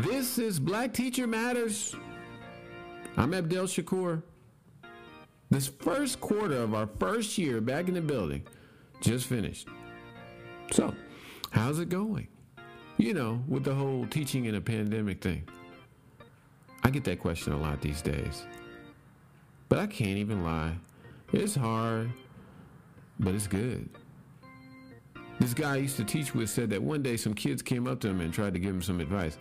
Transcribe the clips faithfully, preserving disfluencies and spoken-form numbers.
This is Black Teacher Matters. I'm Abdel Shakur. This first quarter of our first year back in the building just finished. So, how's it going? You know, with the whole teaching in a pandemic thing. I get that question a lot these days. But I can't even lie. It's hard, but it's good. This guy I used to teach with said that one day some kids came up to him and tried to give him some advice.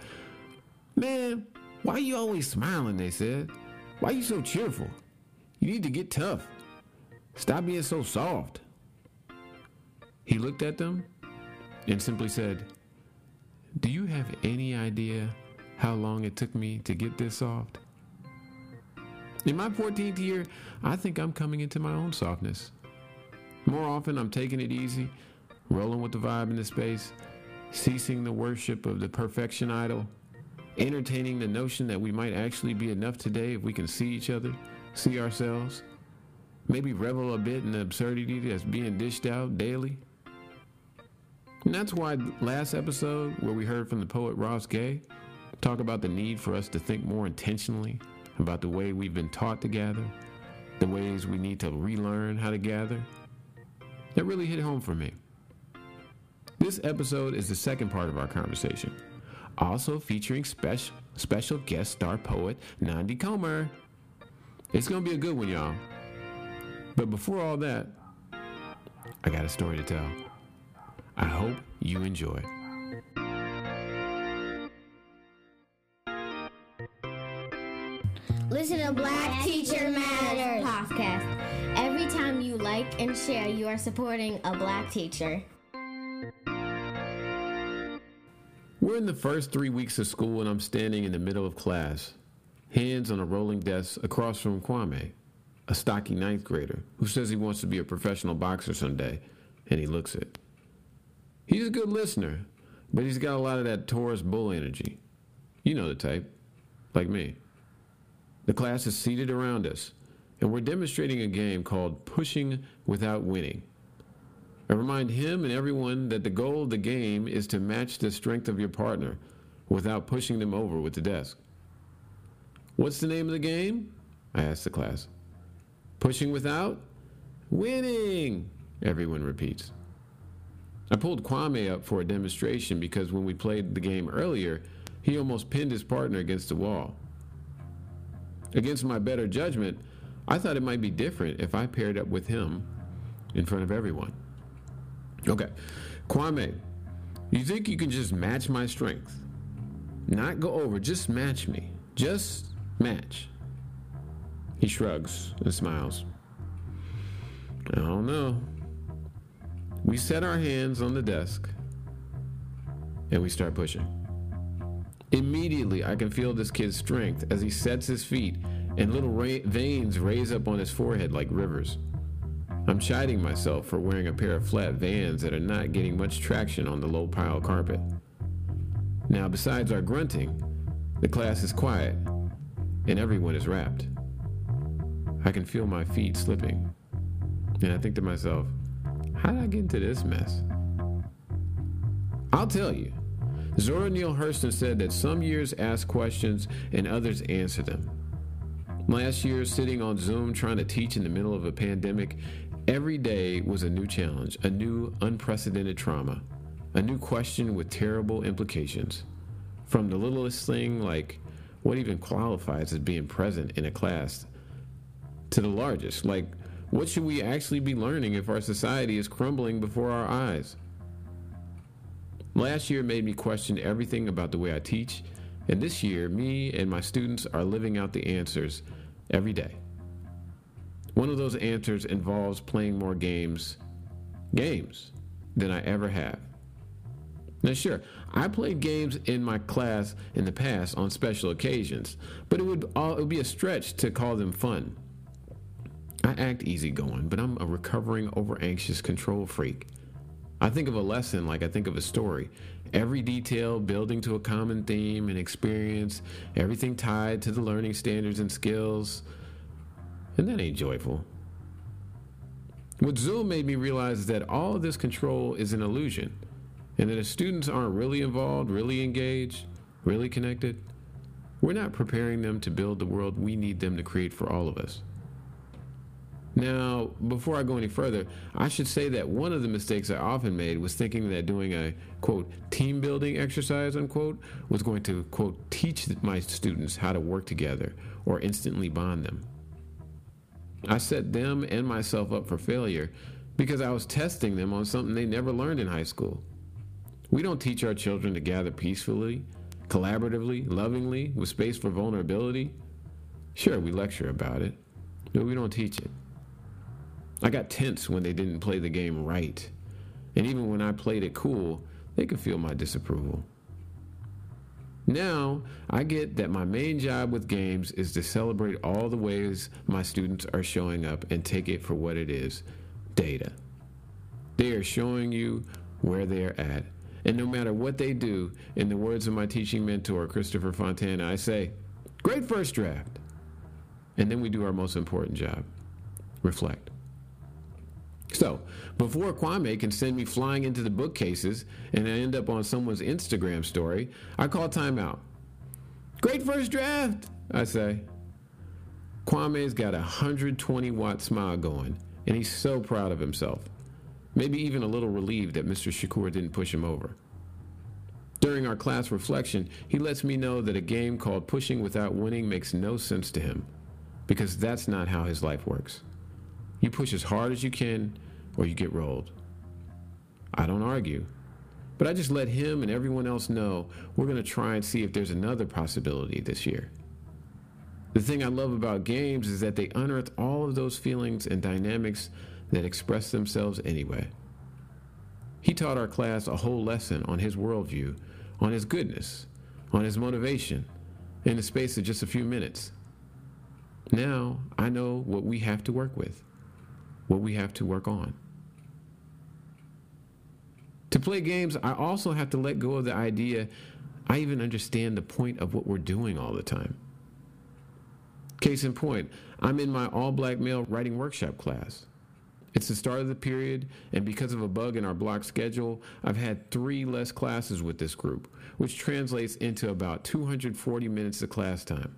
Man, why you always smiling, they said. Why you so cheerful? You need to get tough. Stop being so soft. He looked at them and simply said, "Do you have any idea how long it took me to get this soft?" In my fourteenth year, I think I'm coming into my own softness. More often, I'm taking it easy, rolling with the vibe in the space, ceasing the worship of the perfection idol, entertaining the notion that we might actually be enough today if we can see each other, see ourselves, maybe revel a bit in the absurdity that's being dished out daily. And that's why last episode, where we heard from the poet Ross Gay, talk about the need for us to think more intentionally about the way we've been taught to gather, the ways we need to relearn how to gather, that really hit home for me. This episode is the second part of our conversation, also featuring special special guest star poet Nandi Comer. It's gonna be a good one, y'all. But before all that, I got a story to tell. I hope you enjoy. Listen to Black Teacher Matters podcast. Every time you like and share, you are supporting a black teacher. We're in the first three weeks of school, and I'm standing in the middle of class, hands on a rolling desk across from Kwame, a stocky ninth grader who says he wants to be a professional boxer someday, and he looks it. He's a good listener, but he's got a lot of that Taurus bull energy. You know the type, like me. The class is seated around us, and we're demonstrating a game called Pushing Without Winning. I remind him and everyone that the goal of the game is to match the strength of your partner without pushing them over with the desk. "What's the name of the game?" I asked the class. "Pushing Without Winning," everyone repeats. I pulled Kwame up for a demonstration because when we played the game earlier, he almost pinned his partner against the wall. Against my better judgment, I thought it might be different if I paired up with him in front of everyone. "Okay, Kwame, you think you can just match my strength? Not go over, just match me. Just match." He shrugs and smiles. "I don't know." We set our hands on the desk and we start pushing. Immediately, I can feel this kid's strength as he sets his feet and little ra- veins raise up on his forehead like rivers. I'm chiding myself for wearing a pair of flat Vans that are not getting much traction on the low pile carpet. Now, besides our grunting, the class is quiet and everyone is wrapped. I can feel my feet slipping, and I think to myself, how did I get into this mess? I'll tell you. Zora Neale Hurston said that some years ask questions and others answer them. Last year, sitting on Zoom trying to teach in the middle of a pandemic, every day was a new challenge, a new unprecedented trauma, a new question with terrible implications. From the littlest thing like what even qualifies as being present in a class to the largest, like what should we actually be learning if our society is crumbling before our eyes? Last year made me question everything about the way I teach, and this year, me and my students are living out the answers every day. One of those answers involves playing more games, games, than I ever have. Now, sure, I played games in my class in the past on special occasions, but it would, all, it would be a stretch to call them fun. I act easygoing, but I'm a recovering, over-anxious control freak. I think of a lesson like I think of a story. Every detail building to a common theme and experience, everything tied to the learning standards and skills. And that ain't joyful. What Zoom made me realize is that all of this control is an illusion, and that if students aren't really involved, really engaged, Really connected? We're not preparing them to build the world we need them to create for all of us. Now, before I go any further, I should say that one of the mistakes I often made was thinking that doing a, quote, team building exercise, unquote, was going to, quote, teach my students how to work together or instantly bond them. I set them and myself up for failure because I was testing them on something they never learned in high school. We don't teach our children to gather peacefully, collaboratively, lovingly, with space for vulnerability. Sure, we lecture about it, but we don't teach it. I got tense when they didn't play the game right, and even when I played it cool, they could feel my disapproval. Now, I get that my main job with games is to celebrate all the ways my students are showing up and take it for what it is, data. They are showing you where they are at, and no matter what they do, in the words of my teaching mentor, Christopher Fontana, I say, great first draft. And then we do our most important job, reflect. So, before Kwame can send me flying into the bookcases and I end up on someone's Instagram story, I call timeout. Great first draft, I say. Kwame's got a one hundred twenty watt smile going, and he's so proud of himself. Maybe even a little relieved that Mister Shakur didn't push him over. During our class reflection, he lets me know that a game called Pushing Without Winning makes no sense to him, because that's not how his life works. You push as hard as you can, or you get rolled. I don't argue, but I just let him and everyone else know we're going to try and see if there's another possibility this year. The thing I love about games is that they unearth all of those feelings and dynamics that express themselves anyway. He taught our class a whole lesson on his worldview, on his goodness, on his motivation, in the space of just a few minutes. Now I know what we have to work with. What we have to work on. To play games, I also have to let go of the idea I even understand the point of what we're doing all the time. Case in point, I'm in my all-black male writing workshop class. It's the start of the period, and because of a bug in our block schedule, I've had three less classes with this group, which translates into about two hundred forty minutes of class time.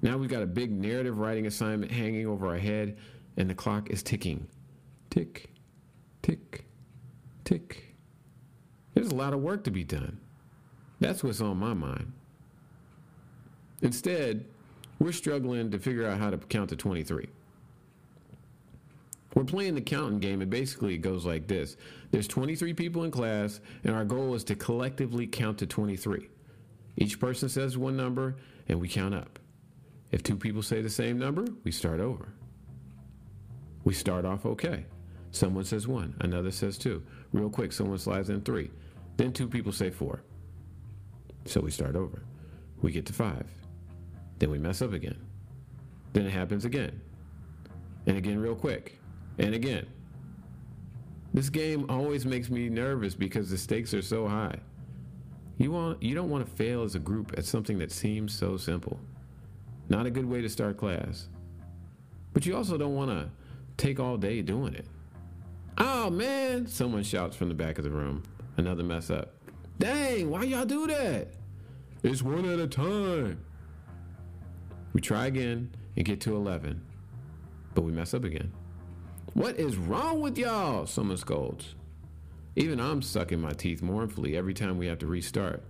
Now we've got a big narrative writing assignment hanging over our head, and the clock is ticking. Tick, tick, tick. There's a lot of work to be done. That's what's on my mind. Instead, we're struggling to figure out how to count to twenty-three. We're playing the counting game, and basically it goes like this. There's twenty-three people in class, and our goal is to collectively count to twenty-three. Each person says one number, and we count up. If two people say the same number, we start over. We start off okay. Someone says one, another says two. Real quick, someone slides in three. Then two people say four. So we start over. We get to five. Then we mess up again. Then it happens again. And again real quick. And again. This game always makes me nervous because the stakes are so high. You want, you don't want to fail as a group at something that seems so simple. Not a good way to start class. But you also don't want to take all day doing it. Oh, man, someone shouts from the back of the room. Another mess up. Dang, why y'all do that? It's one at a time. We try again and get to eleven, but we mess up again. What is wrong with y'all? Someone scolds. Even I'm sucking my teeth mournfully every time we have to restart.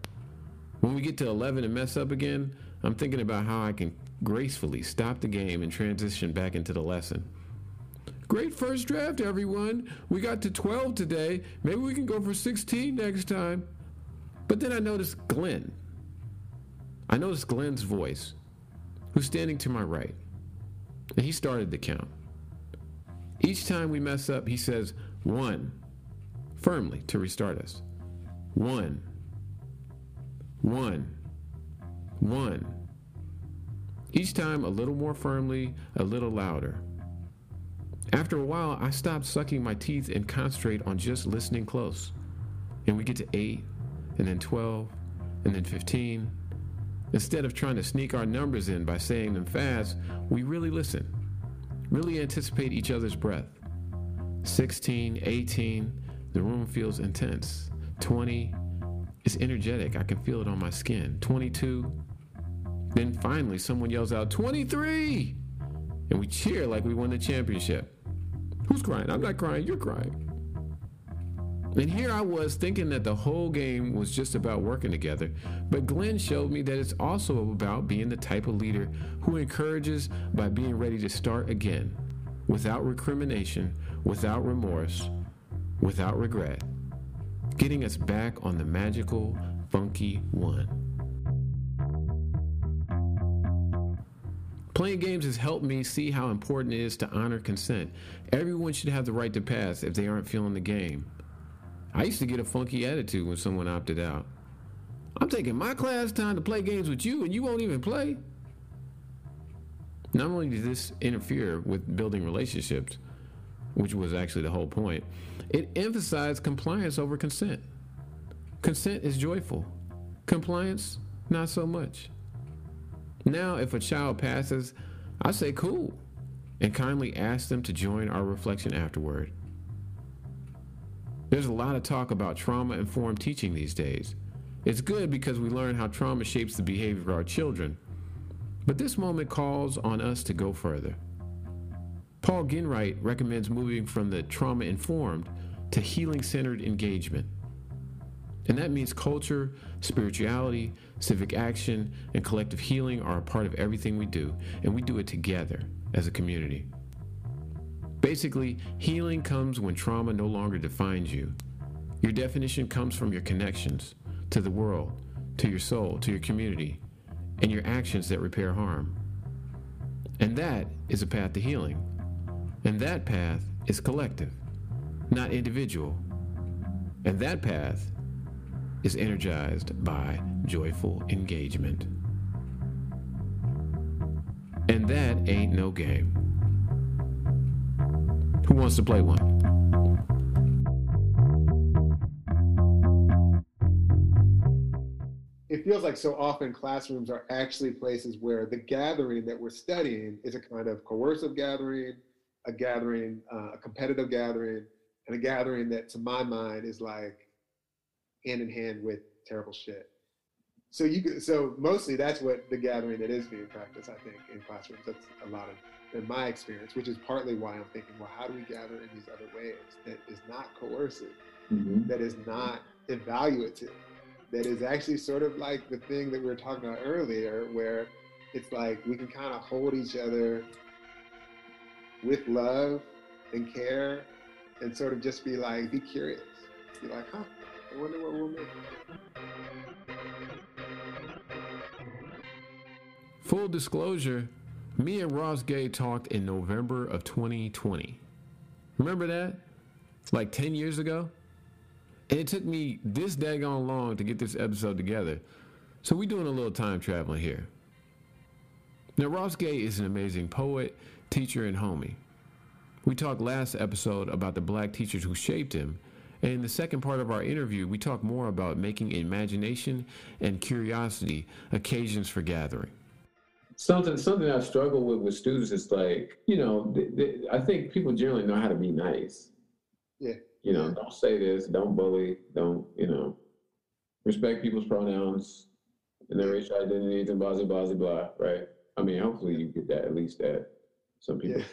When we get to eleven and mess up again, I'm thinking about how I can gracefully stop the game and transition back into the lesson. Great first draft, everyone. We got to twelve today. Maybe we can go for sixteen next time. But then I noticed Glenn. I noticed Glenn's voice, who's standing to my right. And he started the count. Each time we mess up, he says, one, firmly, to restart us. One. One. One. Each time a little more firmly, a little louder. After a while, I stop sucking my teeth and concentrate on just listening close. And we get to eight, and then twelve, and then fifteen. Instead of trying to sneak our numbers in by saying them fast, we really listen, really anticipate each other's breath. sixteen, eighteen, the room feels intense. twenty, It's energetic. I can feel it on my skin. twenty-two. Then finally, someone yells out, twenty-three! And we cheer like we won the championship. Who's crying? I'm not crying. You're crying. And here I was thinking that the whole game was just about working together. But Glenn showed me that it's also about being the type of leader who encourages by being ready to start again, without recrimination, without remorse, without regret, getting us back on the magical, funky one. Playing games has helped me see how important it is to honor consent. Everyone should have the right to pass if they aren't feeling the game. I used to get a funky attitude when someone opted out. I'm taking my class time to play games with you and you won't even play? Not only did this interfere with building relationships, which was actually the whole point, it emphasized compliance over consent. Consent is joyful. Compliance, not so much. Now, if a child passes, I say cool and kindly ask them to join our reflection afterward. There's a lot of talk about trauma-informed teaching these days. It's good because we learn how trauma shapes the behavior of our children. But this moment calls on us to go further. Paul Ginwright recommends moving from the trauma-informed to healing-centered engagement. And that means culture, spirituality, civic action, and collective healing are a part of everything we do, and we do it together as a community. Basically, healing comes when trauma no longer defines you. Your definition comes from your connections to the world, to your soul, to your community, and your actions that repair harm. And that is a path to healing. And that path is collective, not individual. And that path is energized by joyful engagement. And that ain't no game. Who wants to play one? It feels like so often classrooms are actually places where the gathering that we're studying is a kind of coercive gathering, a gathering, uh, a competitive gathering, and a gathering that, to my mind, is like hand in hand with terrible shit. So you could, so mostly that's what the gathering that is being practiced, I think, in classrooms. That's a lot of, in my experience, which is partly why I'm thinking, well, how do we gather in these other ways that is not coercive, mm-hmm. that is not evaluative, that is actually sort of like the thing that we were talking about earlier, where it's like we can kind of hold each other with love and care and sort of just be like, be curious, be like, huh, I wonder what we'll make. Full disclosure, me and Ross Gay talked in November of twenty twenty. Remember that? Like ten years ago? And it took me this daggone long to get this episode together. So we're doing a little time traveling here. Now, Ross Gay is an amazing poet, teacher, and homie. We talked last episode about the black teachers who shaped him. And in the second part of our interview, we talk more about making imagination and curiosity occasions for gathering. Something something I struggle with with students is like, you know, they, they, I think people generally know how to be nice. Yeah. You know, don't say this, don't bully, don't, you know, respect people's pronouns and their racial identities and blah, blah, blah, blah, right? I mean, hopefully you get that, at least that some people. Yeah.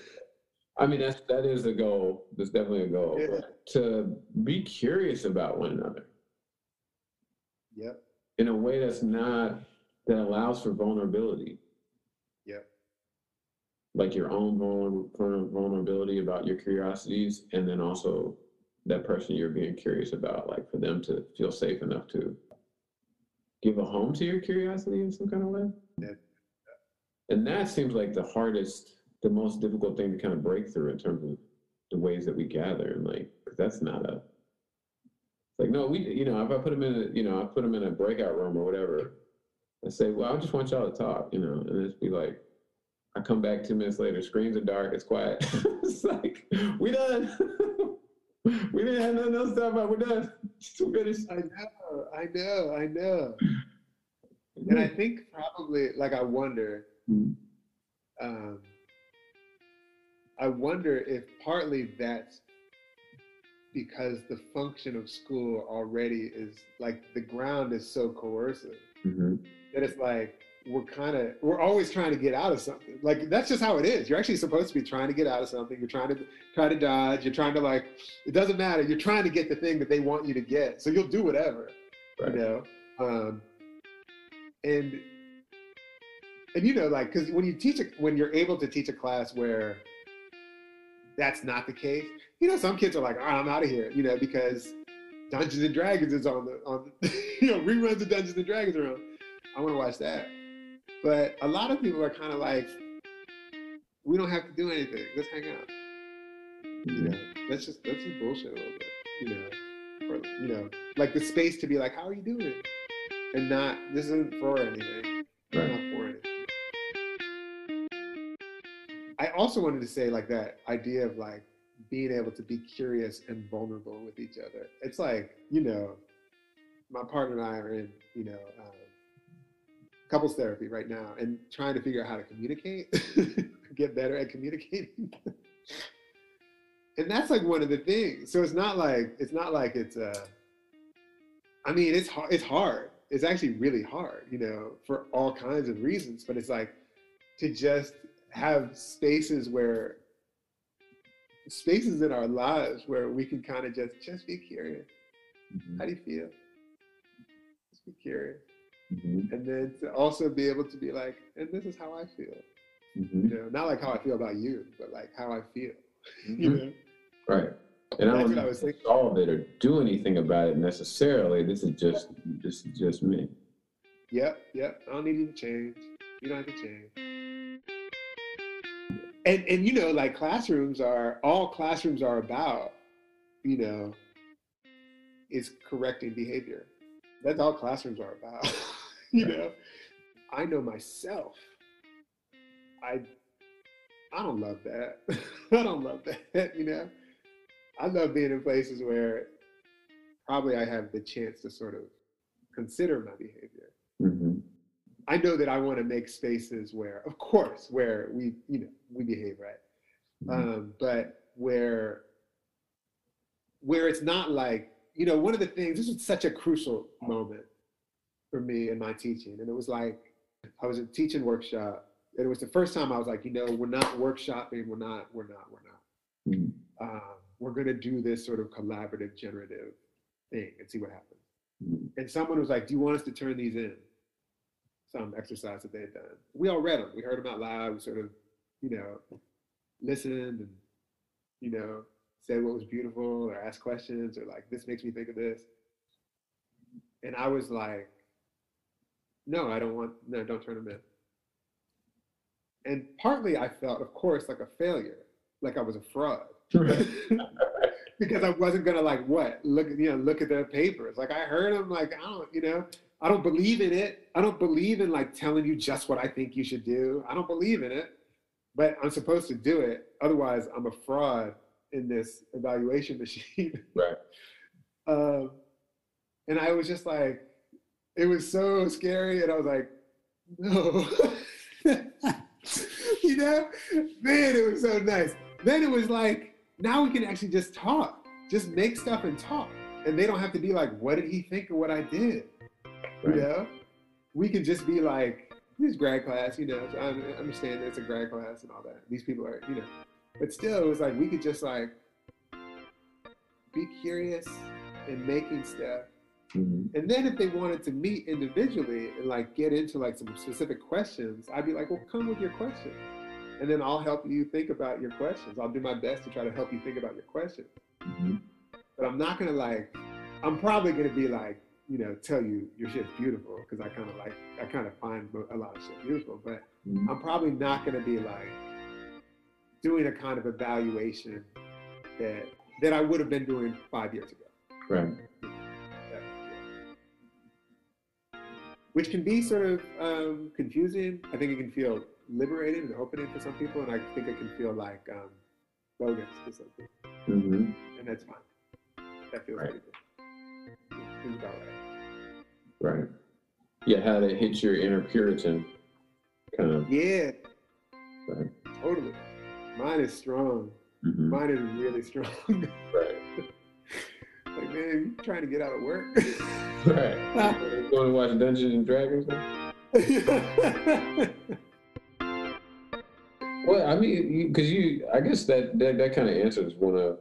I mean, that's, that is a goal. That's definitely a goal. Yeah. But to be curious about one another. Yep. In a way that's not, that allows for vulnerability. Like your own vulnerability about your curiosities, and then also that person you're being curious about, like for them to feel safe enough to give a home to your curiosity in some kind of way. Yeah. And that seems like the hardest, the most difficult thing to kind of break through in terms of the ways that we gather. And like, cause that's not a, it's like, no, we, you know, if I put them in a, you know, I put them in a breakout room or whatever, I say, well, I just want y'all to talk, you know, and it's be like, I come back two minutes later, screens are dark, it's quiet. It's like, we done. We didn't have nothing else to talk about, we're done. We're finished. I know, I know, I know. And I think probably, like I wonder, mm-hmm. um, I wonder if partly that's because the function of school already is like, the ground is so coercive mm-hmm. that it's like, we're kind of, we're always trying to get out of something. Like, that's just how it is. You're actually supposed to be trying to get out of something. You're trying to try to dodge. You're trying to like, it doesn't matter. You're trying to get the thing that they want you to get. So you'll do whatever, right. you know? Um, and, and you know, like, cause when you teach, a, when you're able to teach a class where that's not the case, you know, some kids are like, oh, I'm out of here, you know, because Dungeons and Dragons is on the, on the you know, reruns of Dungeons and Dragons are on. I want to watch that. But a lot of people are kind of like, we don't have to do anything. Let's hang out. You know, let's just, let's just bullshit a little bit, you know, or, you know, like the space to be like, how are you doing? And not, this isn't for anything. Right. Not for anything. I also wanted to say like that idea of like being able to be curious and vulnerable with each other. It's like, you know, my partner and I are in, you know, um, couples therapy right now and trying to figure out how to communicate, get better at communicating. And that's like one of the things. So it's not like, it's not like it's, uh, I mean, it's hard, it's hard. It's actually really hard, you know, for all kinds of reasons, but it's like to just have spaces where, spaces in our lives where we can kind of just, just be curious. Mm-hmm. How do you feel? Just be curious. Mm-hmm. And then to also be able to be like, and this is how I feel, mm-hmm. you know, not like how I feel about you, but like how I feel, mm-hmm. you know? Right. And I don't have to solve it or do anything about it necessarily. This is just, this is just me. Yep. Yep. I don't need you to change. You don't have to change. And, and, you know, like classrooms are, all classrooms are about, you know, is correcting behavior. That's all classrooms are about. You know, I know myself. I I don't love that. I don't love that, you know? I love being in places where probably I have the chance to sort of consider my behavior. Mm-hmm. I know that I want to make spaces where, of course, where we, you know, we behave right. Mm-hmm. Um, but where where it's not like, you know, one of the things, this was such a crucial moment for me in my teaching. And it was like, I was in a teaching workshop and it was the first time I was like, you know, we're not workshopping, we're not, we're not, we're not. Mm-hmm. Um, we're gonna do this sort of collaborative, generative thing and see what happens. Mm-hmm. And someone was like, do you want us to turn these in? Some exercise that they had done. We all read them, we heard them out loud, we sort of, you know, listened and, you know, said what was beautiful or asked questions or like, this makes me think of this. And I was like, no, I don't want, no, don't turn them in. And partly I felt, of course, like a failure, like I was a fraud. Right. Because I wasn't gonna like, what, look, you know, look at their papers. Like I heard them like, I don't, you know, I don't believe in it. I don't believe in like telling you just what I think you should do. I don't believe in it, but I'm supposed to do it. Otherwise I'm a fraud in this evaluation machine. Right. Um, and I was just like, it was so scary. And I was like, no. You know, man, it was so nice. Then it was like, now we can actually just talk, just make stuff and talk. And they don't have to be like, what did he think of what I did? Right. You know, we can just be like, this grad class, you know, I understand that it's a grad class and all that. These people are, you know, but still, it was like, we could just like, be curious and making stuff. Mm-hmm. And then if they wanted to meet individually and like get into like some specific questions, I'd be like, well, come with your questions. And then I'll help you think about your questions. I'll do my best to try to help you think about your questions. Mm-hmm. But I'm not gonna like, I'm probably gonna be like, you know, tell you your shit's beautiful. Cause I kind of like, I kind of find a lot of shit beautiful, but mm-hmm. I'm probably not gonna be like, doing a kind of evaluation that that I would have been doing five years ago. Right. Which can be sort of um, confusing. I think it can feel liberating and opening for some people, and I think it can feel like um, bogus for some people. Mm-hmm. And that's fine. That feels right. Good. It feels about right. Right. Yeah, how to hit your inner Puritan, kind of. Yeah. Right. Totally. Mine is strong. Mm-hmm. Mine is really strong. Right. Like, man, you trying to get out of work? Right. You going to watch Dungeons and Dragons? Well, I mean, because you, you, I guess that, that, that kind of answers one of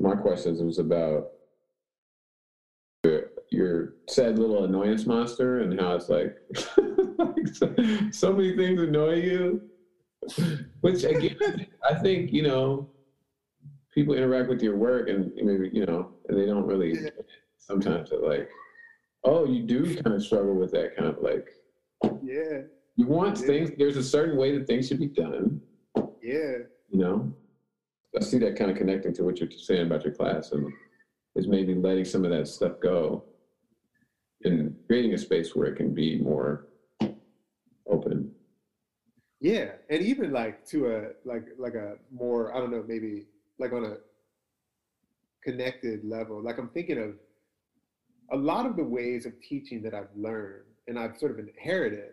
my questions. It was about your, your sad little annoyance monster and how it's like, like so, so many things annoy you. Which, again, I think, you know, people interact with your work and maybe, you know, and they don't really, yeah. sometimes they're like, oh, you do kind of struggle with that kind of like, yeah. You want yeah. things, there's a certain way that things should be done. Yeah. You know, I see that kind of connecting to what you're saying about your class, and is maybe letting some of that stuff go and creating a space where it can be more open. Yeah. And even like to a, like, like a more, I don't know, maybe like on a connected level, like I'm thinking of a lot of the ways of teaching that I've learned and I've sort of inherited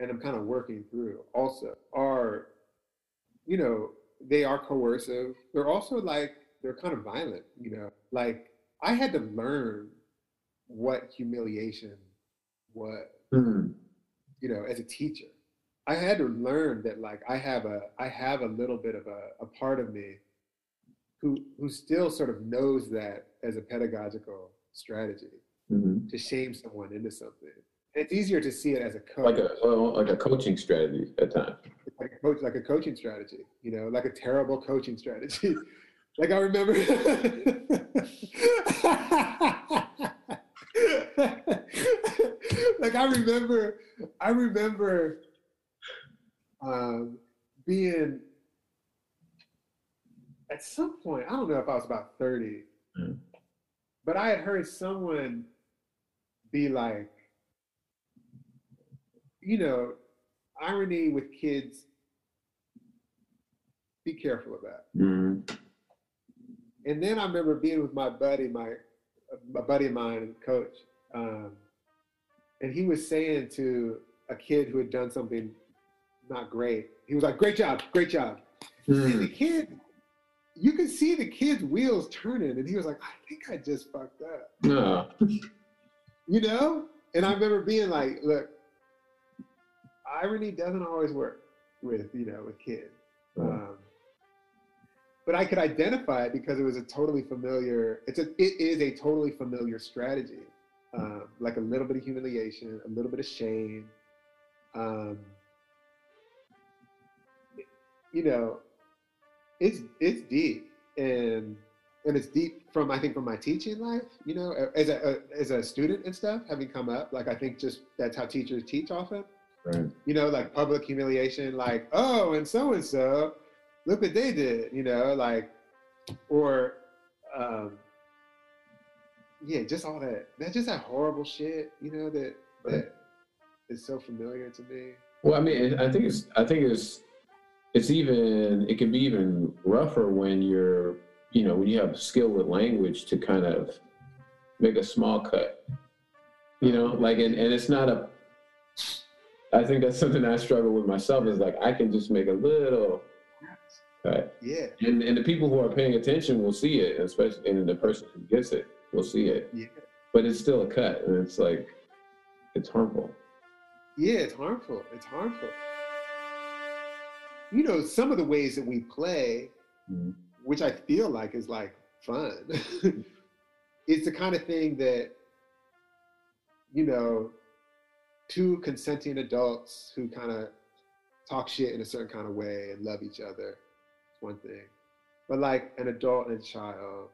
and I'm kind of working through also are, you know, they are coercive. They're also like, they're kind of violent, you know, like I had to learn what humiliation was, mm-hmm. you know, as a teacher. I had to learn that, like, I have a, I have a little bit of a, a part of me who, who still sort of knows that as a pedagogical strategy mm-hmm. to shame someone into something. And it's easier to see it as a coach, like a, like a coaching strategy at times. Like a coach, like a coaching strategy, you know, like a terrible coaching strategy. Like I remember, like I remember, I remember. Um, being at some point, I don't know if I was about thirty, mm. but I had heard someone be like, you know, irony with kids, be careful of that. Mm. And then I remember being with my buddy, my, my buddy of mine, coach, um, and he was saying to a kid who had done something not great. He was like, great job, great job. Mm. And the kid, you could see the kid's wheels turning. And he was like, I think I just fucked up. No. You know? And I remember being like, look, irony doesn't always work with, you know, with kids. Mm. Um, but I could identify it because it was a totally familiar, it's a, it is a totally familiar strategy. Um, like a little bit of humiliation, a little bit of shame. Um, you know, it's it's deep, and and it's deep from, I think, from my teaching life, you know, as a as a student and stuff, having come up, like, I think just that's how teachers teach often, right? You know, like public humiliation, like, oh, and so-and-so, look what they did, you know, like, or, um, yeah, just all that, that's just that horrible shit, you know, that, right. that is so familiar to me. Well, I mean, I think it's, I think it's, It's even, it can be even rougher when you're, you know, when you have skill with language to kind of make a small cut, you know, like, and, and it's not a, I think that's something I struggle with myself is like, I can just make a little cut. Yeah. And and the people who are paying attention will see it, especially, and the person who gets it will see it. Yeah. But it's still a cut, and it's like, it's harmful. Yeah, it's harmful. It's harmful. You know, some of the ways that we play, mm-hmm. which I feel like is like fun, it's the kind of thing that, you know, two consenting adults who kind of talk shit in a certain kind of way and love each other, it's one thing. But like an adult and a child,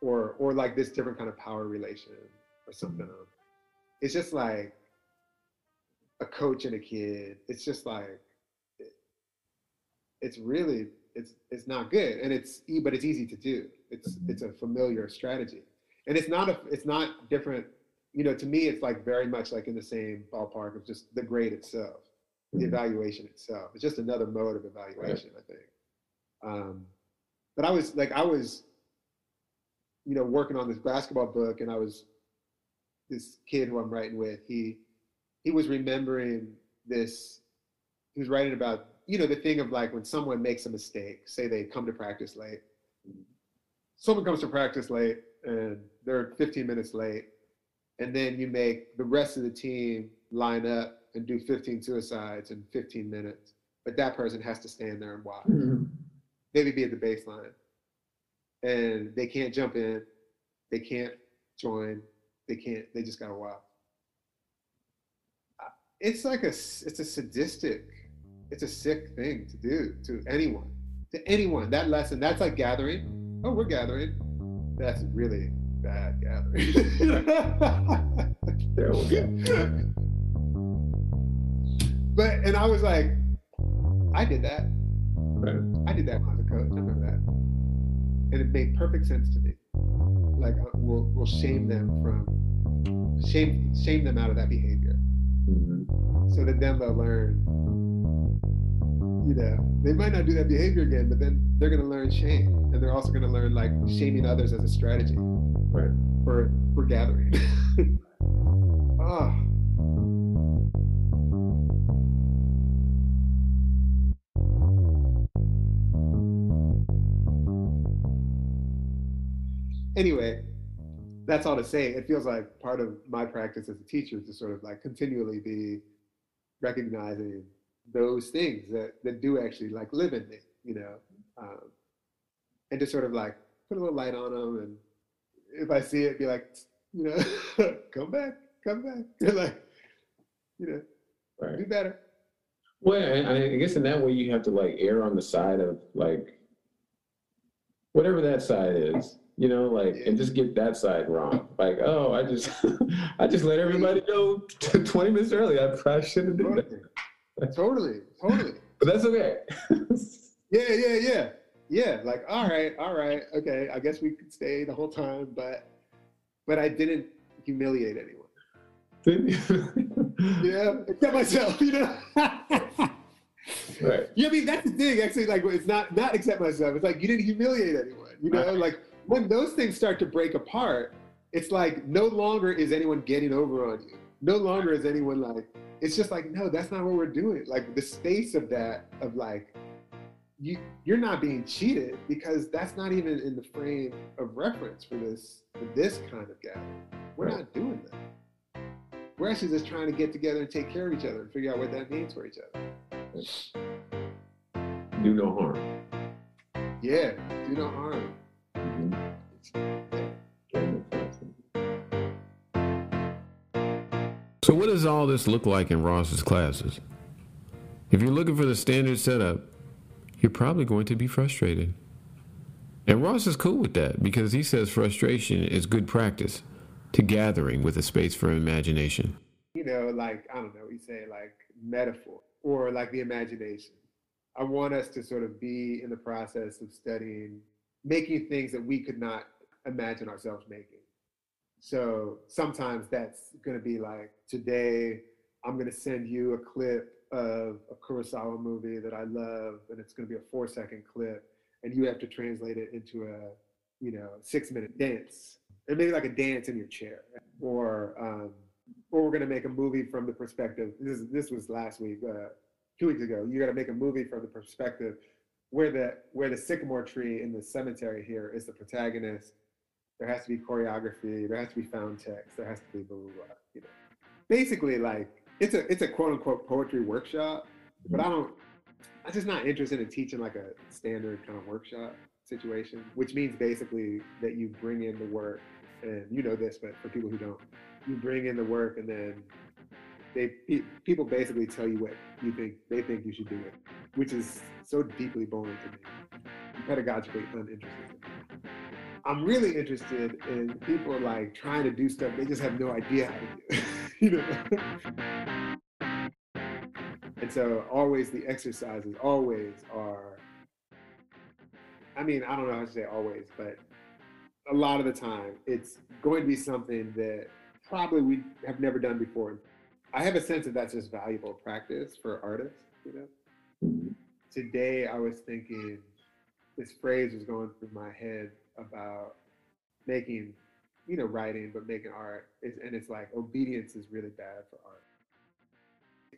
or or like this different kind of power relation or something. Mm-hmm. It's just like a coach and a kid. It's just like, it's really, it's it's not good, and it's but it's easy to do. It's mm-hmm. it's a familiar strategy, and it's not a it's not different. You know, to me, it's like very much like in the same ballpark of just the grade itself, mm-hmm. the evaluation itself. It's just another mode of evaluation, right. I think. Um, but I was like, I was, you know, working on this basketball book, and I was this kid who I'm writing with. He he was remembering this. He was writing about, you know, the thing of like when someone makes a mistake, say they come to practice late, someone comes to practice late and they're fifteen minutes late, and then you make the rest of the team line up and do fifteen suicides in fifteen minutes, but that person has to stand there and watch, mm-hmm. maybe be at the baseline, and they can't jump in, they can't join, they can't, they just gotta watch. It's like a, it's a sadistic, it's a sick thing to do to anyone, to anyone. That lesson, that's like gathering. Oh, we're gathering. That's really bad gathering. There we go. But, and I was like, I did that. I did that when I was a coach, I remember that. And it made perfect sense to me. Like, we'll, we'll shame them from, shame, shame them out of that behavior. Mm-hmm. So that then they'll learn, you know, they might not do that behavior again, but then they're going to learn shame, and they're also going to learn like shaming others as a strategy, right? For for gathering. Ah. Oh. Anyway, that's all to say, it feels like part of my practice as a teacher to sort of like continually be recognizing those things that, that do actually like live in me, you know, um, and just sort of like put a little light on them. And if I see it, be like, you know, come back, come back. You're like, you know, right. Do better. Well, I, I guess in that way you have to like err on the side of like, whatever that side is. You know, like, and just get that side wrong. Like, oh, I just, I just let everybody know twenty minutes early. I probably shouldn't have done that. Totally, totally. But that's okay. yeah, yeah, yeah, yeah. Like, all right, all right, okay. I guess we could stay the whole time, but, but I didn't humiliate anyone. Didn't you? Yeah, except myself. You know. Right. Yeah, I mean that's the thing. Actually, like, it's not not except myself. It's like you didn't humiliate anyone. You know, right. Like. When those things start to break apart, it's like no longer is anyone getting over on you. No longer is anyone like, it's just like, no, that's not what we're doing. Like the space of that, of like, you, you're not being cheated because that's not even in the frame of reference for this, for this kind of gathering. We're not doing that. We're actually just trying to get together and take care of each other and figure out what that means for each other. Do no harm. Yeah, do no harm. So what does all this look like in Ross's classes? If you're looking for the standard setup, you're probably going to be frustrated. And Ross is cool with that because he says frustration is good practice to gathering with a space for imagination. You know, like, I don't know, we say like metaphor or like the imagination. I want us to sort of be in the process of studying making things that we could not imagine ourselves making. So sometimes that's gonna be like, today, I'm gonna send you a clip of a Kurosawa movie that I love, and it's gonna be a four second clip, and you have to translate it into a, you know, six minute dance. And maybe like a dance in your chair. Or um, or we're gonna make a movie from the perspective, this, is, this was last week, uh, two weeks ago, you gotta make a movie from the perspective where the where the sycamore tree in the cemetery here is the protagonist. There has to be choreography, there has to be found text, there has to be blah, blah, blah, you know. Basically, like, it's a it's a quote unquote poetry workshop, but I don't, I'm just not interested in teaching like a standard kind of workshop situation, which means basically that you bring in the work, and you know this, but for people who don't, you bring in the work and then They people basically tell you what you think they think you should do it, which is so deeply boring to me, pedagogically uninteresting. I'm really interested in people like trying to do stuff they just have no idea how to do, you know. And so always the exercises always are. I mean, I don't know how to say always, but a lot of the time it's going to be something that probably we have never done before. I have a sense that that's just valuable practice for artists, you know? Today I was thinking, this phrase was going through my head about making, you know, writing, but making art, is, and it's like, obedience is really bad for art.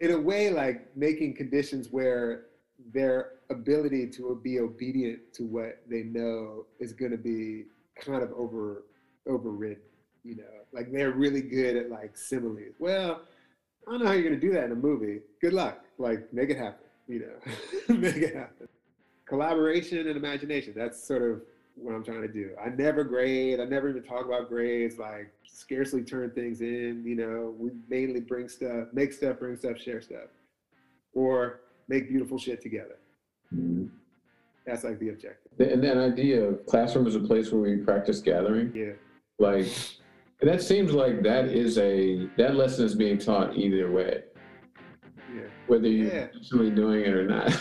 In a way, like making conditions where their ability to be obedient to what they know is going to be kind of over overridden, you know, like they're really good at like similes. Well, I don't know how you're going to do that in a movie. Good luck. Like, make it happen, you know, make it happen. Collaboration and imagination. That's sort of what I'm trying to do. I never grade. I never even talk about grades, like scarcely turn things in. You know, we mainly bring stuff, make stuff, bring stuff, share stuff, or make beautiful shit together. Mm-hmm. That's like the objective. And that idea of classroom is a place where we practice gathering. Yeah. Like, that seems like that is a, that lesson is being taught either way. Yeah. Whether you're yeah. actually doing it or not.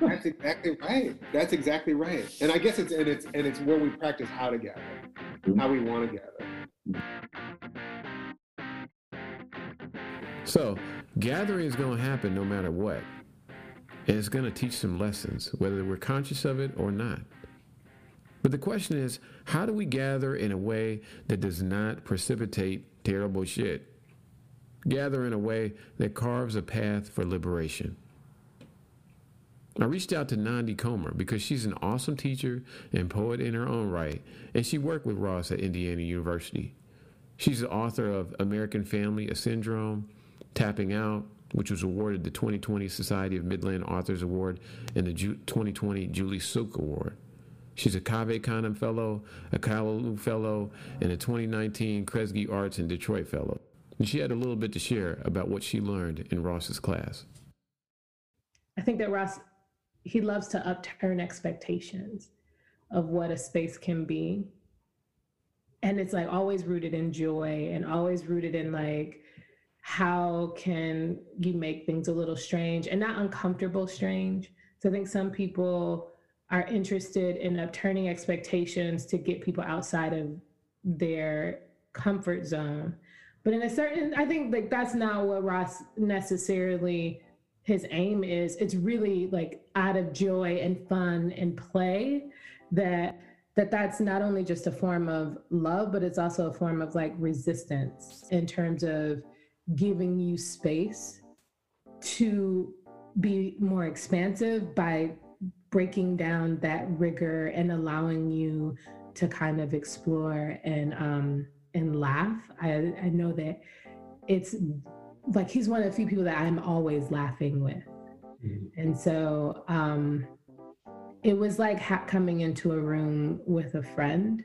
That's exactly right. That's exactly right. And I guess it's, and it's, and it's where we practice how to gather, mm-hmm. how we want to gather. So gathering is going to happen no matter what. And it's going to teach some lessons, whether we're conscious of it or not. But the question is, how do we gather in a way that does not precipitate terrible shit? Gather in a way that carves a path for liberation. I reached out to Nandi Comer because she's an awesome teacher and poet in her own right, and she worked with Ross at Indiana University. She's the author of American Family, A Syndrome, Tapping Out, which was awarded the twenty twenty Society of Midland Authors Award and the twenty twenty Julie Suk Award. She's a Cave Canem Fellow, a Kahlil Fellow, and a twenty nineteen Kresge Arts in Detroit Fellow. And she had a little bit to share about what she learned in Ross's class. I think that Ross, he loves to upturn expectations of what a space can be. And it's like always rooted in joy and always rooted in like, how can you make things a little strange and not uncomfortable strange? So I think some people are interested in upturning expectations to get people outside of their comfort zone. But in a certain, I think like that's not what Ross necessarily, his aim is. It's really like out of joy and fun and play that that that's not only just a form of love, but it's also a form of like resistance in terms of giving you space to be more expansive by breaking down that rigor and allowing you to kind of explore and um, and laugh. I, I know that it's like he's one of the few people that I'm always laughing with. Mm-hmm. And so um, it was like ha- coming into a room with a friend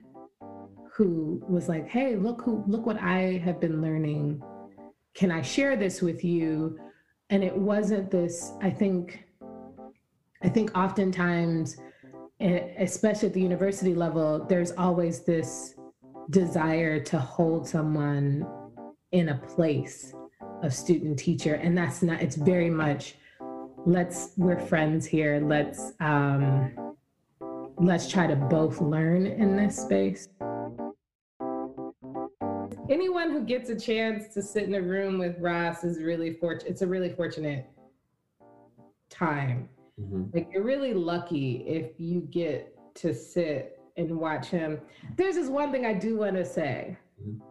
who was like, hey, look who look what I have been learning. Can I share this with you? And it wasn't this, I think, I think oftentimes, especially at the university level, there's always this desire to hold someone in a place of student teacher. And that's not, it's very much, let's, we're friends here. Let's, um, let's try to both learn in this space. Anyone who gets a chance to sit in a room with Ross is really fortunate. It's a really fortunate time. Mm-hmm. Like, you're really lucky if you get to sit and watch him. There's this one thing I do want to say. Mm-hmm.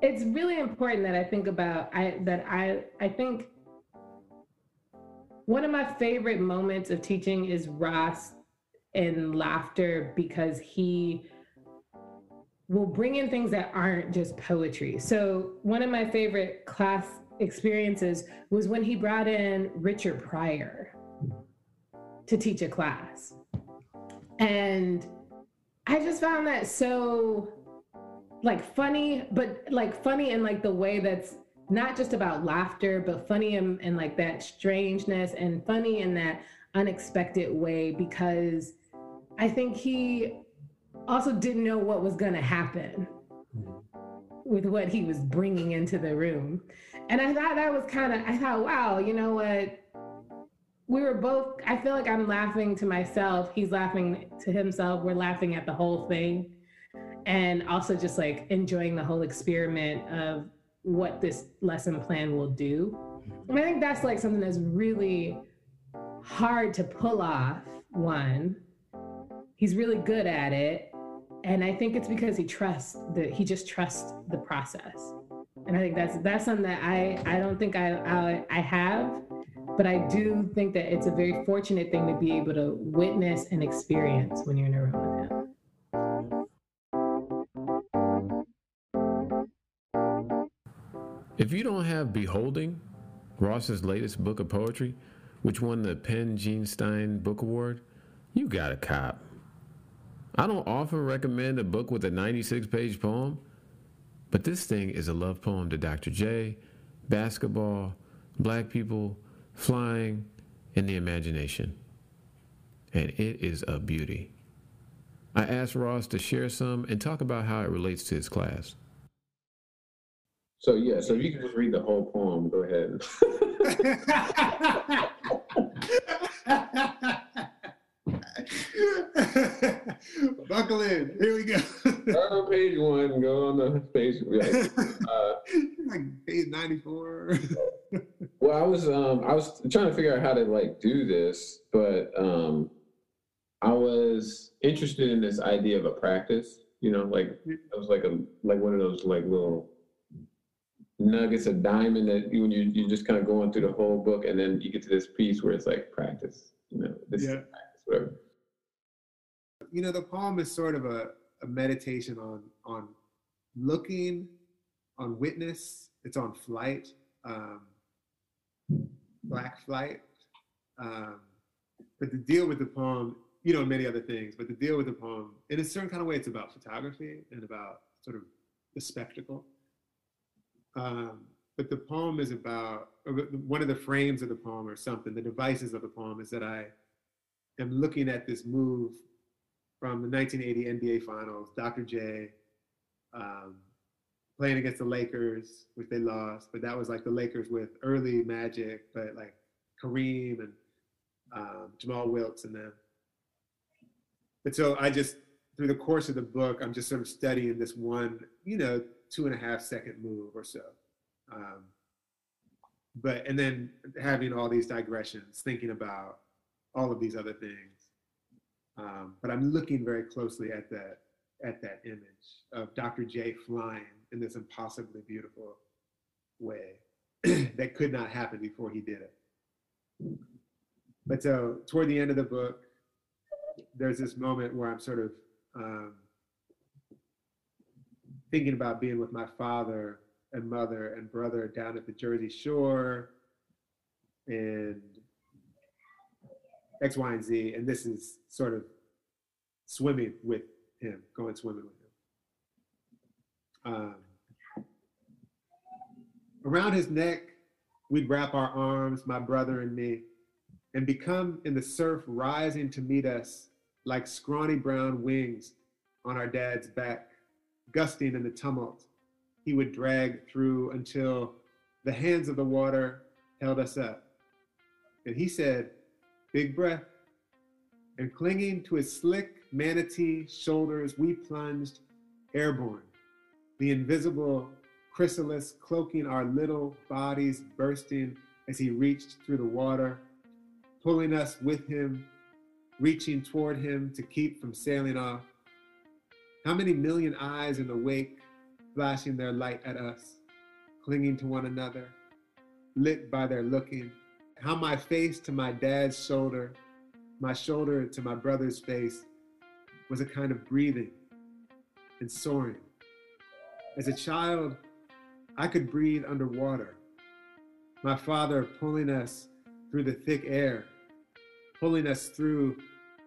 It's really important that I think about, I that I I think one of my favorite moments of teaching is Ross and laughter, because he we'll bring in things that aren't just poetry. So one of my favorite class experiences was when he brought in Richard Pryor to teach a class. And I just found that so like funny, but like funny in like the way that's not just about laughter, but funny in, in like that strangeness and funny in that unexpected way, because I think he also didn't know what was going to happen with what he was bringing into the room. And I thought that was kind of, I thought, wow, you know what? We were both, I feel like I'm laughing to myself. He's laughing to himself. We're laughing at the whole thing. And also just like enjoying the whole experiment of what this lesson plan will do. And I think that's like something that's really hard to pull off, one. He's really good at it. And I think it's because he trusts the, he just trusts the process. And I think that's, that's something that I, I don't think I, I, I have, but I do think that it's a very fortunate thing to be able to witness and experience when you're in a room with them. If you don't have Beholding, Ross's latest book of poetry, which won the PEN Jean Stein Book Award, you got a cop. I don't often recommend a book with a ninety-six page poem, but this thing is a love poem to Doctor J, basketball, black people, flying, and the imagination. And it is a beauty. I asked Ross to share some and talk about how it relates to his class. So, yeah, so if you can just read the whole poem, go ahead. Buckle in. Here we go. Start on page one, go on the page. Uh, like page ninety-four. Well, I was um, I was trying to figure out how to, like, do this, but um, I was interested in this idea of a practice, you know, like, it was like a like one of those, like, little nuggets of diamond that when you, you're just kind of going through the whole book, and then you get to this piece where it's like practice, you know, this yeah. is practice, whatever. You know, the poem is sort of a, a meditation on on looking, on witness. It's on flight, um, black flight. Um, but the deal with the poem, you know, many other things, but the deal with the poem, in a certain kind of way, it's about photography and about sort of the spectacle. Um, but the poem is about, or one of the frames of the poem or something, the devices of the poem is that I am looking at this move from the nineteen eighty N B A Finals, Doctor J um, playing against the Lakers, which they lost, but that was like the Lakers with early Magic, but like Kareem and um, Jamal Wilkes and them. But so I just, through the course of the book, I'm just sort of studying this one, you know, two and a half second move or so. Um, but, and then having all these digressions, thinking about all of these other things. Um, but I'm looking very closely at that, at that image of Doctor J flying in this impossibly beautiful way that could not happen before he did it. But so toward the end of the book, there's this moment where I'm sort of, um, thinking about being with my father and mother and brother down at the Jersey Shore and X, Y, and Z. And this is sort of swimming with him, going swimming with him. Um, around his neck, we'd wrap our arms, my brother and me, and become in the surf rising to meet us like scrawny brown wings on our dad's back. Gusting in the tumult, he would drag through until the hands of the water held us up. And he said, big breath. And clinging to his slick manatee shoulders, we plunged airborne, the invisible chrysalis cloaking our little bodies bursting as he reached through the water, pulling us with him, reaching toward him to keep from sailing off. How many million eyes in the wake, flashing their light at us, clinging to one another, lit by their looking. How my face to my dad's shoulder, my shoulder to my brother's face, was a kind of breathing and soaring. As a child, I could breathe underwater. My father pulling us through the thick air, pulling us through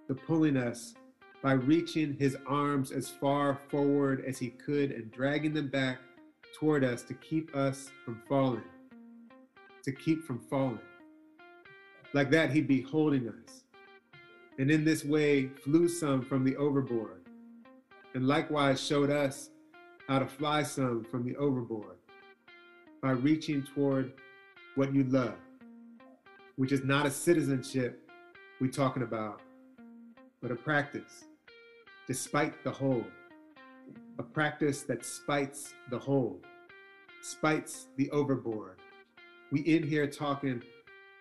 the pulling us, by reaching his arms as far forward as he could and dragging them back toward us to keep us from falling, to keep from falling. Like that, he'd be holding us. And in this way, flew some from the overboard, and likewise showed us how to fly some from the overboard by reaching toward what you love, which is not a citizenship we're talking about, but a practice. Despite the whole, a practice that spites the whole, spites the overboard. We in here talking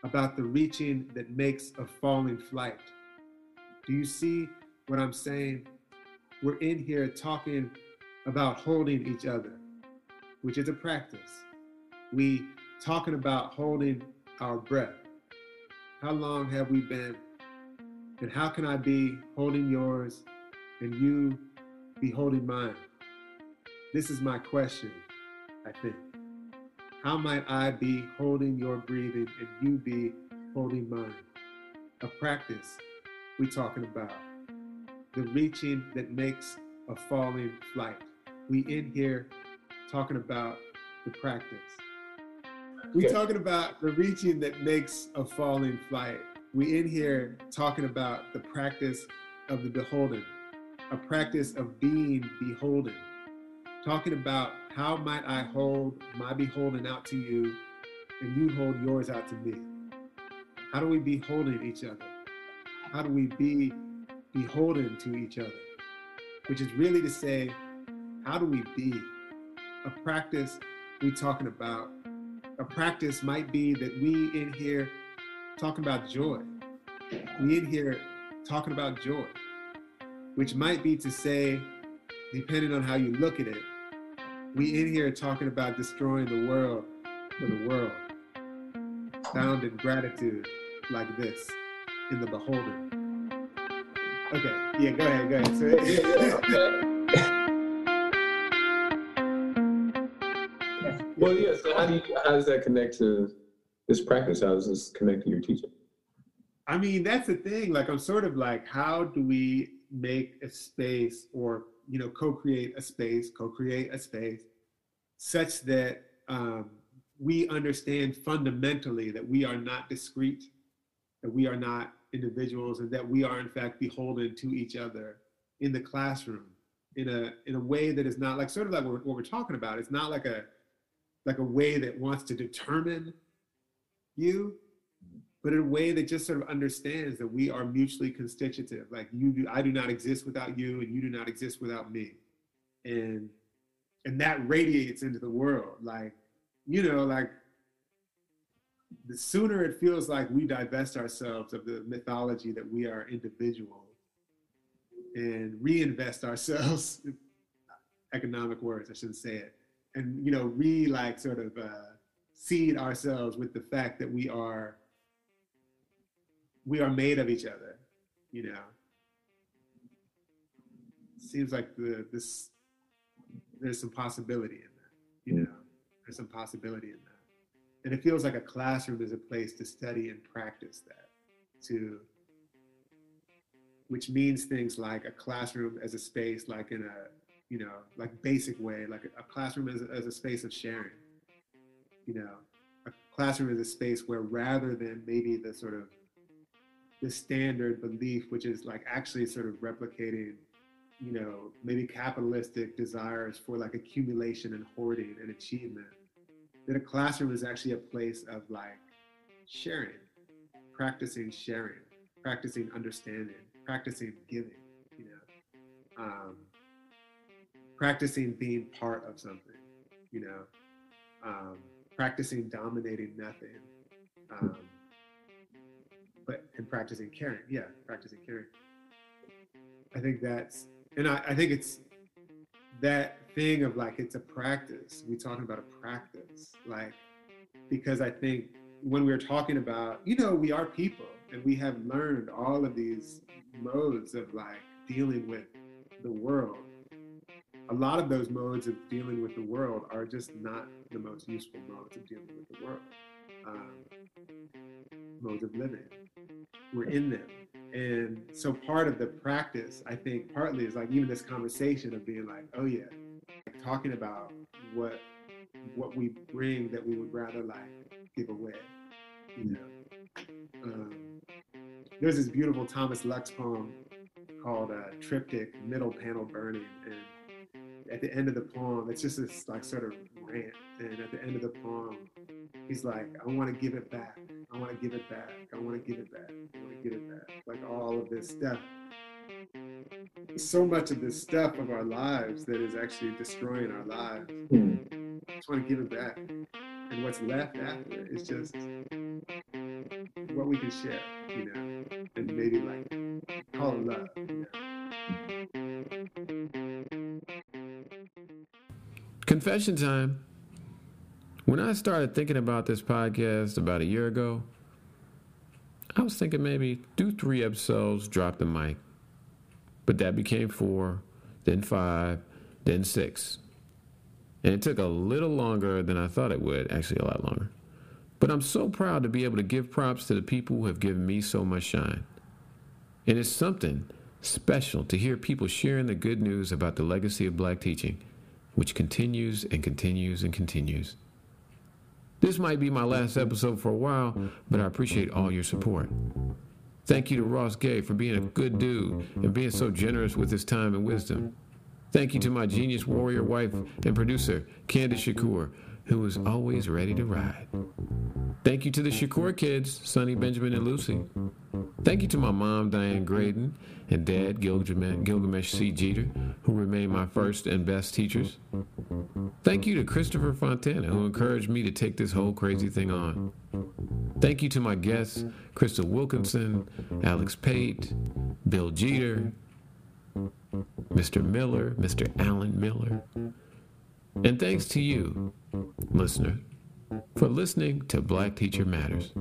about the reaching that makes a falling flight. Do you see what I'm saying? We're in here talking about holding each other, which is a practice. We talking about holding our breath, how long have we been, and how can I be holding yours and you be holding mine? This is my question, I think. How might I be holding your breathing and you be holding mine? A practice we're talking about. The reaching that makes a falling flight. We in here talking about the practice. We're okay. talking about the reaching that makes a falling flight. We in here talking about the practice of the beholden, a practice of being beholden. Talking about how might I hold my beholden out to you and you hold yours out to me. How do we be holding each other? How do we be beholden to each other? Which is really to say, how do we be? A practice we talking about. A practice might be that we in here talking about joy. We in here talking about joy, which might be to say, depending on how you look at it, we in here talking about destroying the world for the world, found in gratitude like this, in the beholder. Okay, yeah, go ahead, go ahead. So, well, yeah, so how, do you, how does that connect to this practice? How does this connect to your teaching? I mean, that's the thing, like I'm sort of like, how do we make a space or, you know, co-create a space, co-create a space such that, um, we understand fundamentally that we are not discrete, that we are not individuals, and that we are in fact beholden to each other in the classroom in a in a way that is not like sort of like what we're talking about. It's not like a like a way that wants to determine you, but in a way that just sort of understands that we are mutually constitutive. Like you do, I do not exist without you, and you do not exist without me, and and that radiates into the world, like. You know, like the sooner it feels like we divest ourselves of the mythology that we are individual and reinvest ourselves, economic words, I shouldn't say it, and, you know, re like sort of uh, seed ourselves with the fact that we are, we are made of each other, you know. Seems like the this there's some possibility in that, you know. There's some possibility in that. And it feels like a classroom is a place to study and practice that, to, which means things like a classroom as a space, like in a, you know, like basic way, like a classroom as a, as a space of sharing, you know, a classroom is a space where rather than maybe the sort of, the standard belief, which is like actually sort of replicating, you know, maybe capitalistic desires for like accumulation and hoarding and achievement, that a classroom is actually a place of like sharing, practicing sharing, practicing understanding, practicing giving, you know, um, practicing being part of something, you know, um, practicing dominating nothing, um, but, and practicing caring, yeah, practicing caring. I think that's, And I, I think it's that thing of like, it's a practice. We're talking about a practice, like, because I think when we're talking about, you know, we are people and we have learned all of these modes of like dealing with the world. A lot of those modes of dealing with the world are just not the most useful modes of dealing with the world, um, modes of living. We're in them. And so part of the practice, I think, partly is like even this conversation of being like, oh yeah, like talking about what what we bring that we would rather like give away, you know. Um, there's this beautiful Thomas Lux poem called uh, Triptych, Middle Panel Burning. And at the end of the poem, it's just this like sort of rant. And at the end of the poem, he's like, I want to give it back. I want to give it back. I want to give it back. I want to give it back. Like all of this stuff. So much of this stuff of our lives that is actually destroying our lives. Mm-hmm. I just want to give it back. And what's left after is just what we can share, you know, and maybe like call it love, you know. Confession time. When I started thinking about this podcast about a year ago, I was thinking maybe do three episodes, drop the mic. But that became four, then five, then six. And it took a little longer than I thought it would, actually a lot longer. But I'm so proud to be able to give props to the people who have given me so much shine. And it's something special to hear people sharing the good news about the legacy of Black teaching, which continues and continues and continues. This might be my last episode for a while, but I appreciate all your support. Thank you to Ross Gay for being a good dude and being so generous with his time and wisdom. Thank you to my genius warrior wife and producer, Candy Shakur, who is always ready to ride. Thank you to the Shakur kids, Sonny, Benjamin, and Lucy. Thank you to my mom, Diane Graydon, and dad, Gilgamesh C. Jeter, who remain my first and best teachers. Thank you to Christopher Fontana, who encouraged me to take this whole crazy thing on. Thank you to my guests, Crystal Wilkinson, Alex Pate, Bill Jeter, Mister Miller, Mister Alan Miller. And thanks to you, listener, for listening to Black Teacher Matters.